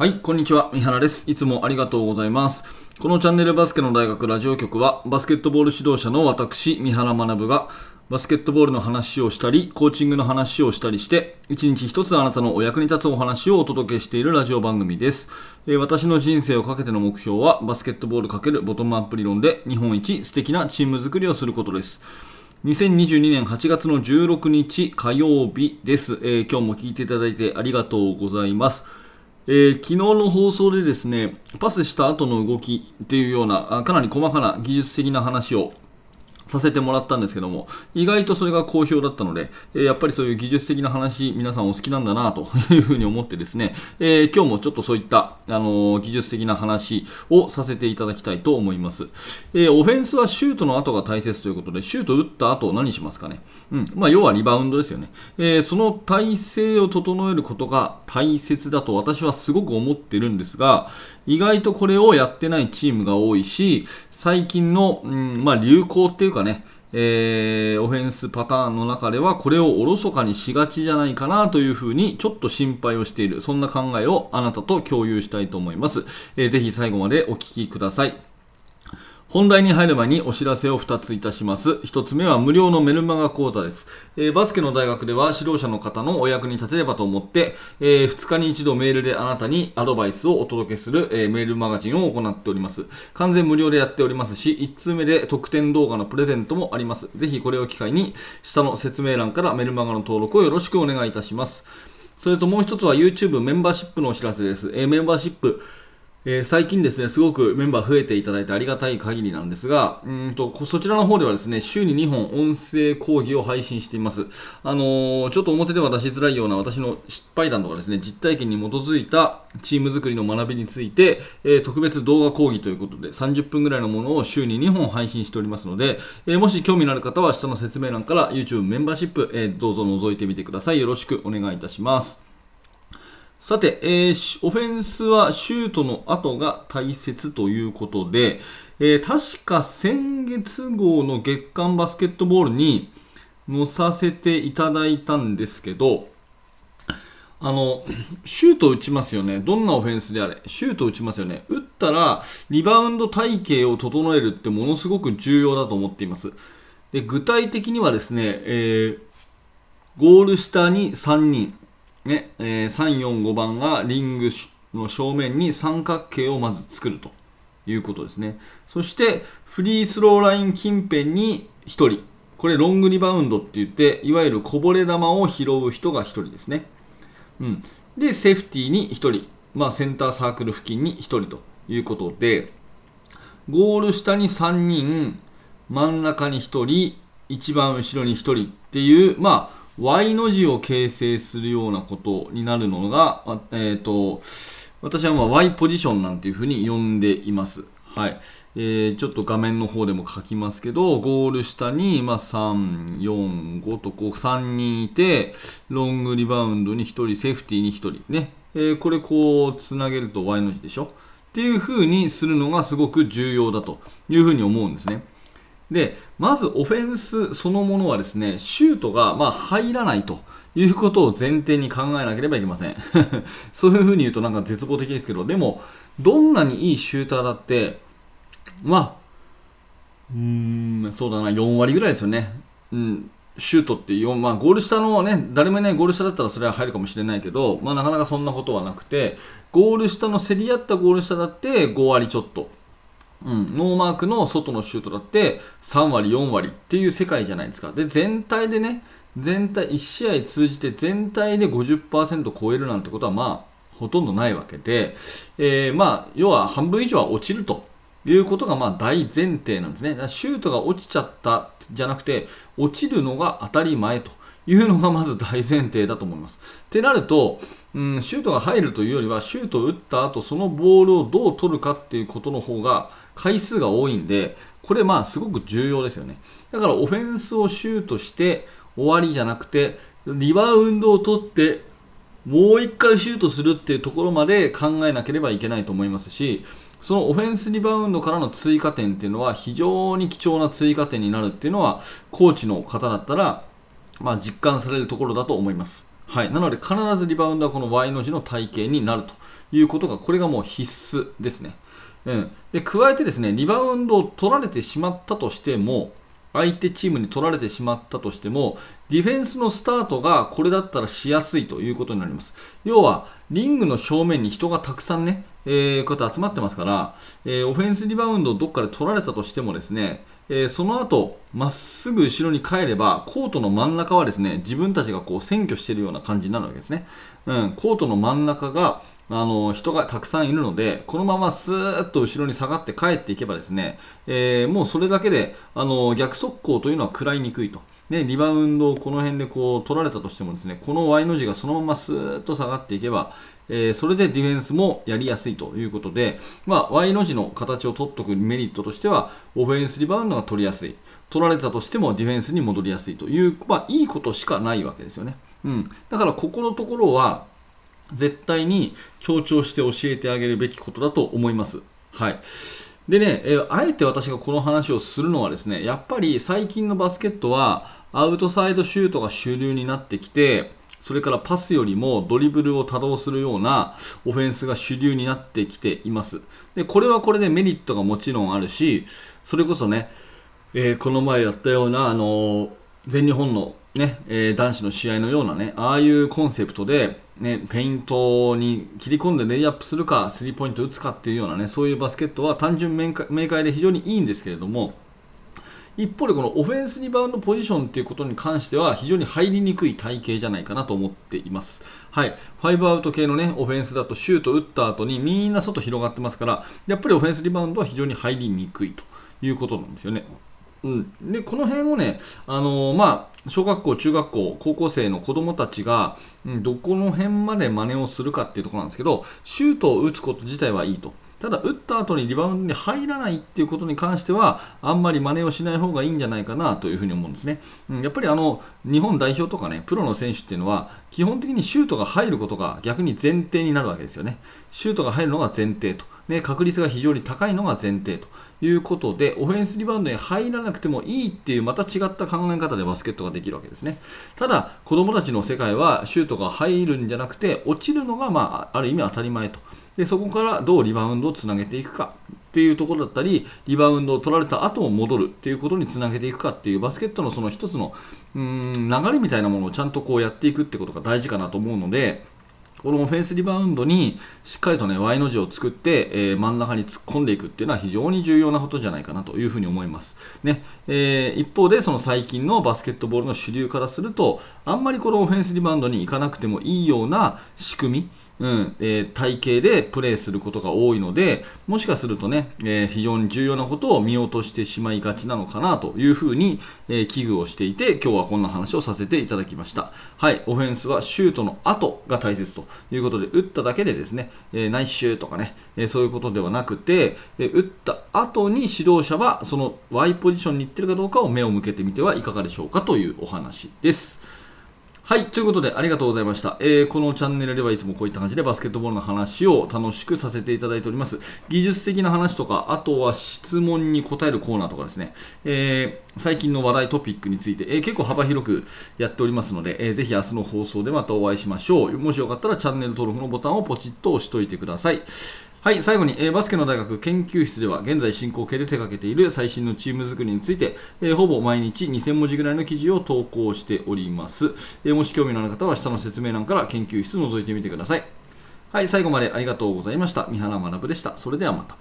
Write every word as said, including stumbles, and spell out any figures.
はい、こんにちは。三原です。いつもありがとうございます。このチャンネルバスケの大学ラジオ局は、バスケットボール指導者の私、三原学が、バスケットボールの話をしたり、コーチングの話をしたりして、一日一つあなたのお役に立つお話をお届けしているラジオ番組です。えー、私の人生をかけての目標は、バスケットボール×ボトムアップ理論で、日本一素敵なチーム作りをすることです。にせんにじゅうにねんはちがつのじゅうろくにち火曜日です。えー、今日も聞いていただいてありがとうございます。えー、昨日の放送でですね、パスした後の動きっていうような、かなり細かな技術的な話をさせてもらったんですけども、意外とそれが好評だったので、えー、やっぱりそういう技術的な話、皆さんお好きなんだなというふうに思ってですね、えー、今日もちょっとそういった、あのー、技術的な話をさせていただきたいと思います。えー、オフェンスはシュートの後が大切ということで、シュート打った後何しますかね。うん。まあ、要はリバウンドですよね。えー、その体勢を整えることが大切だと私はすごく思ってるんですが、意外とこれをやってないチームが多いし、最近の、うん、まあ、流行っていうかね、えー、オフェンスパターンの中ではこれをおろそかにしがちじゃないかなというふうにちょっと心配をしている、そんな考えをあなたと共有したいと思います。えー、ぜひ最後までお聞きください。本題に入る前にお知らせをふたついたします。ひとつめは無料のメルマガ講座です。えー、バスケの大学では指導者の方のお役に立てればと思って、えー、ふつかにいちどメールであなたにアドバイスをお届けする、えー、メールマガジンを行っております。完全無料でやっておりますし、ひとつめで特典動画のプレゼントもあります。ぜひこれを機会に下の説明欄からメルマガの登録をよろしくお願いいたします。それともうひとつは YouTube メンバーシップのお知らせです。えー、メンバーシップえー、最近ですね、すごくメンバー増えていただいてありがたい限りなんですが、うんとそちらの方ではですね、週ににほん音声講義を配信しています。あのー、ちょっと表では出しづらいような私の失敗談とかですね、実体験に基づいたチーム作りの学びについて、えー、特別動画講義ということでさんじゅっぷんぐらいのものを週ににほん配信しておりますので、えー、もし興味のある方は下の説明欄から YouTube メンバーシップ、えー、どうぞ覗いてみてください。よろしくお願いいたします。さて、えー、オフェンスはシュートの後が大切ということで、えー、確か先月号の月刊バスケットボールに載させていただいたんですけど、あの、シュート打ちますよね。どんなオフェンスであれ、シュート打ちますよね。打ったらリバウンド体系を整えるってものすごく重要だと思っています。で、具体的にはですね、えー、ゴール下にさんにん。ねえー、さん、よん、ごばんがリングの正面に三角形をまず作るということですね。そしてフリースローライン近辺にひとり、これロングリバウンドって言って、いわゆるこぼれ球を拾う人がひとりですね、うん、でセーフティーにひとり、まあ、センターサークル付近にひとりということで、ゴール下にさんにん、真ん中にひとり、一番後ろにひとりっていう、まあY の字を形成するようなことになるのが、えー、と私はまあ Y ポジションなんていうふうに呼んでいます。はい。えー、ちょっと画面の方でも書きますけど、ゴール下にまあさん、よん、ごとこうさんにんいて、ロングリバウンドにひとり、セーフティーにひとり、ねえー、これこうつなげると Y の字でしょっていうふうにするのがすごく重要だというふうに思うんですね。で、まずオフェンスそのものはですね、シュートがまあ入らないということを前提に考えなければいけません。そういうふうに言うとなんか絶望的ですけど、でも、どんなにいいシューターだって、まあ、うーん、そうだな、よんわりぐらいですよね。うん、シュートってよん、まあ、ゴール下のね、誰もいないゴール下だったらそれは入るかもしれないけど、まあ、なかなかそんなことはなくて、ゴール下の競り合ったゴール下だってごわりちょっと。うん、ノーマークの外のシュートだってさんわり、よんわりっていう世界じゃないですか。で、全体でね、全体、いち試合通じて全体で ごじゅっパーセント 超えるなんてことはまあ、ほとんどないわけで、えー、まあ、要は半分以上は落ちるということがまあ大前提なんですね。だからシュートが落ちちゃったじゃなくて、落ちるのが当たり前というのがまず大前提だと思います。ってなると、うん、シュートが入るというよりは、シュートを打った後、そのボールをどう取るかっていうことの方が回数が多いんで、これまあすごく重要ですよね。だからオフェンスをシュートして終わりじゃなくて、リバウンドを取ってもう一回シュートするっていうところまで考えなければいけないと思いますし、そのオフェンスリバウンドからの追加点っていうのは非常に貴重な追加点になるっていうのは、コーチの方だったらまあ実感されるところだと思います。はい、なので必ずリバウンドはこの Y の字の体系になるということが、これがもう必須ですね。うん、で加えてですね、リバウンドを取られてしまったとしても、相手チームに取られてしまったとしても、ディフェンスのスタートがこれだったらしやすいということになります。要は、リングの正面に人がたくさんね、えー、こうやって集まってますから、えー、オフェンスリバウンドをどっかで取られたとしてもですね、えー、その後、まっすぐ後ろに帰れば、コートの真ん中はですね、自分たちがこう占拠しているような感じになるわけですね。うん、コートの真ん中が、あの人がたくさんいるので、このままスーッと後ろに下がって帰っていけばですね、えー、もうそれだけであの逆速攻というのは食らいにくいと。でリバウンドをこの辺でこう取られたとしてもですね、この Y の字がそのままスーッと下がっていけば、えー、それでディフェンスもやりやすいということで、まあ、Y の字の形を取っておくメリットとしては、オフェンスリバウンドが取りやすい、取られたとしてもディフェンスに戻りやすいという、まあ、いいことしかないわけですよね。うん、だからここのところは絶対に強調して教えてあげるべきことだと思います。はい。でね、えー、あえて私がこの話をするのはですね、やっぱり最近のバスケットはアウトサイドシュートが主流になってきて、それからパスよりもドリブルを多動するようなオフェンスが主流になってきています。で、これはこれでメリットがもちろんあるし、それこそね、えー、この前やったような、あのー、全日本のね、えー、男子の試合のようなね、ああいうコンセプトで、ね、ペイントに切り込んでレイアップするか、スリーポイント打つかっていうようなね、そういうバスケットは単純明快で非常にいいんですけれども、一方でこのオフェンスリバウンドポジションということに関しては非常に入りにくい体系じゃないかなと思っています。はい、ファイブアウト系のね、オフェンスだとシュート打った後にみんな外広がってますから、やっぱりオフェンスリバウンドは非常に入りにくいということなんですよね。うん、でこの辺をね、あのーまあ、小学校、中学校、高校生の子どもたちが、うん、どこの辺まで真似をするかっていうところなんですけど、シュートを打つこと自体はいいと。ただ、打った後にリバウンドに入らないっていうことに関しては、あんまり真似をしない方がいいんじゃないかなというふうに思うんですね。うん、やっぱりあの日本代表とかね、プロの選手っていうのは、基本的にシュートが入ることが逆に前提になるわけですよね。シュートが入るのが前提と。ね、確率が非常に高いのが前提ということで、オフェンスリバウンドに入らなくてもいいっていうまた違った考え方でバスケットができるわけですね。ただ、子どもたちの世界はシュートが入るんじゃなくて、落ちるのが、まあ、ある意味当たり前と。でそこからどうリバウンドをつなげていくかっていうところだったり、リバウンドを取られた後も戻るっていうことにつなげていくかっていうバスケットのその一つのうーん流れみたいなものをちゃんとこうやっていくってことが大事かなと思うので、このオフェンスリバウンドにしっかりとね Y の字を作って、えー、真ん中に突っ込んでいくっていうのは非常に重要なことじゃないかなというふうに思いますね。えー、一方でその最近のバスケットボールの主流からすると、あんまりこのオフェンスリバウンドに行かなくてもいいような仕組み、うんえー、体系でプレーすることが多いので、もしかするとね、えー、非常に重要なことを見落としてしまいがちなのかなというふうに、えー、危惧をしていて、今日はこんな話をさせていただきました。はい、オフェンスはシュートの後が大切ということで、打っただけでですね、えー、ナイスシュートとかね、えー、そういうことではなくて、えー、打った後に指導者はその Y ポジションに行ってるかどうかを目を向けてみてはいかがでしょうかというお話です。はい、ということでありがとうございました。えー、このチャンネルではいつもこういった感じでバスケットボールの話を楽しくさせていただいております。技術的な話とか、あとは質問に答えるコーナーとかですね、えー、最近の話題トピックについて、えー、結構幅広くやっておりますので、えー、ぜひ明日の放送でまたお会いしましょう。もしよかったらチャンネル登録のボタンをポチッと押しておいてください。はい、最後に、えー、バスケの大学研究室では現在進行形で手掛けている最新のチーム作りについて、えー、ほぼ毎日にせんもじぐらいの記事を投稿しております。えー、もし興味のある方は下の説明欄から研究室を覗いてみてください。はい、最後までありがとうございました。三原学でした。それではまた。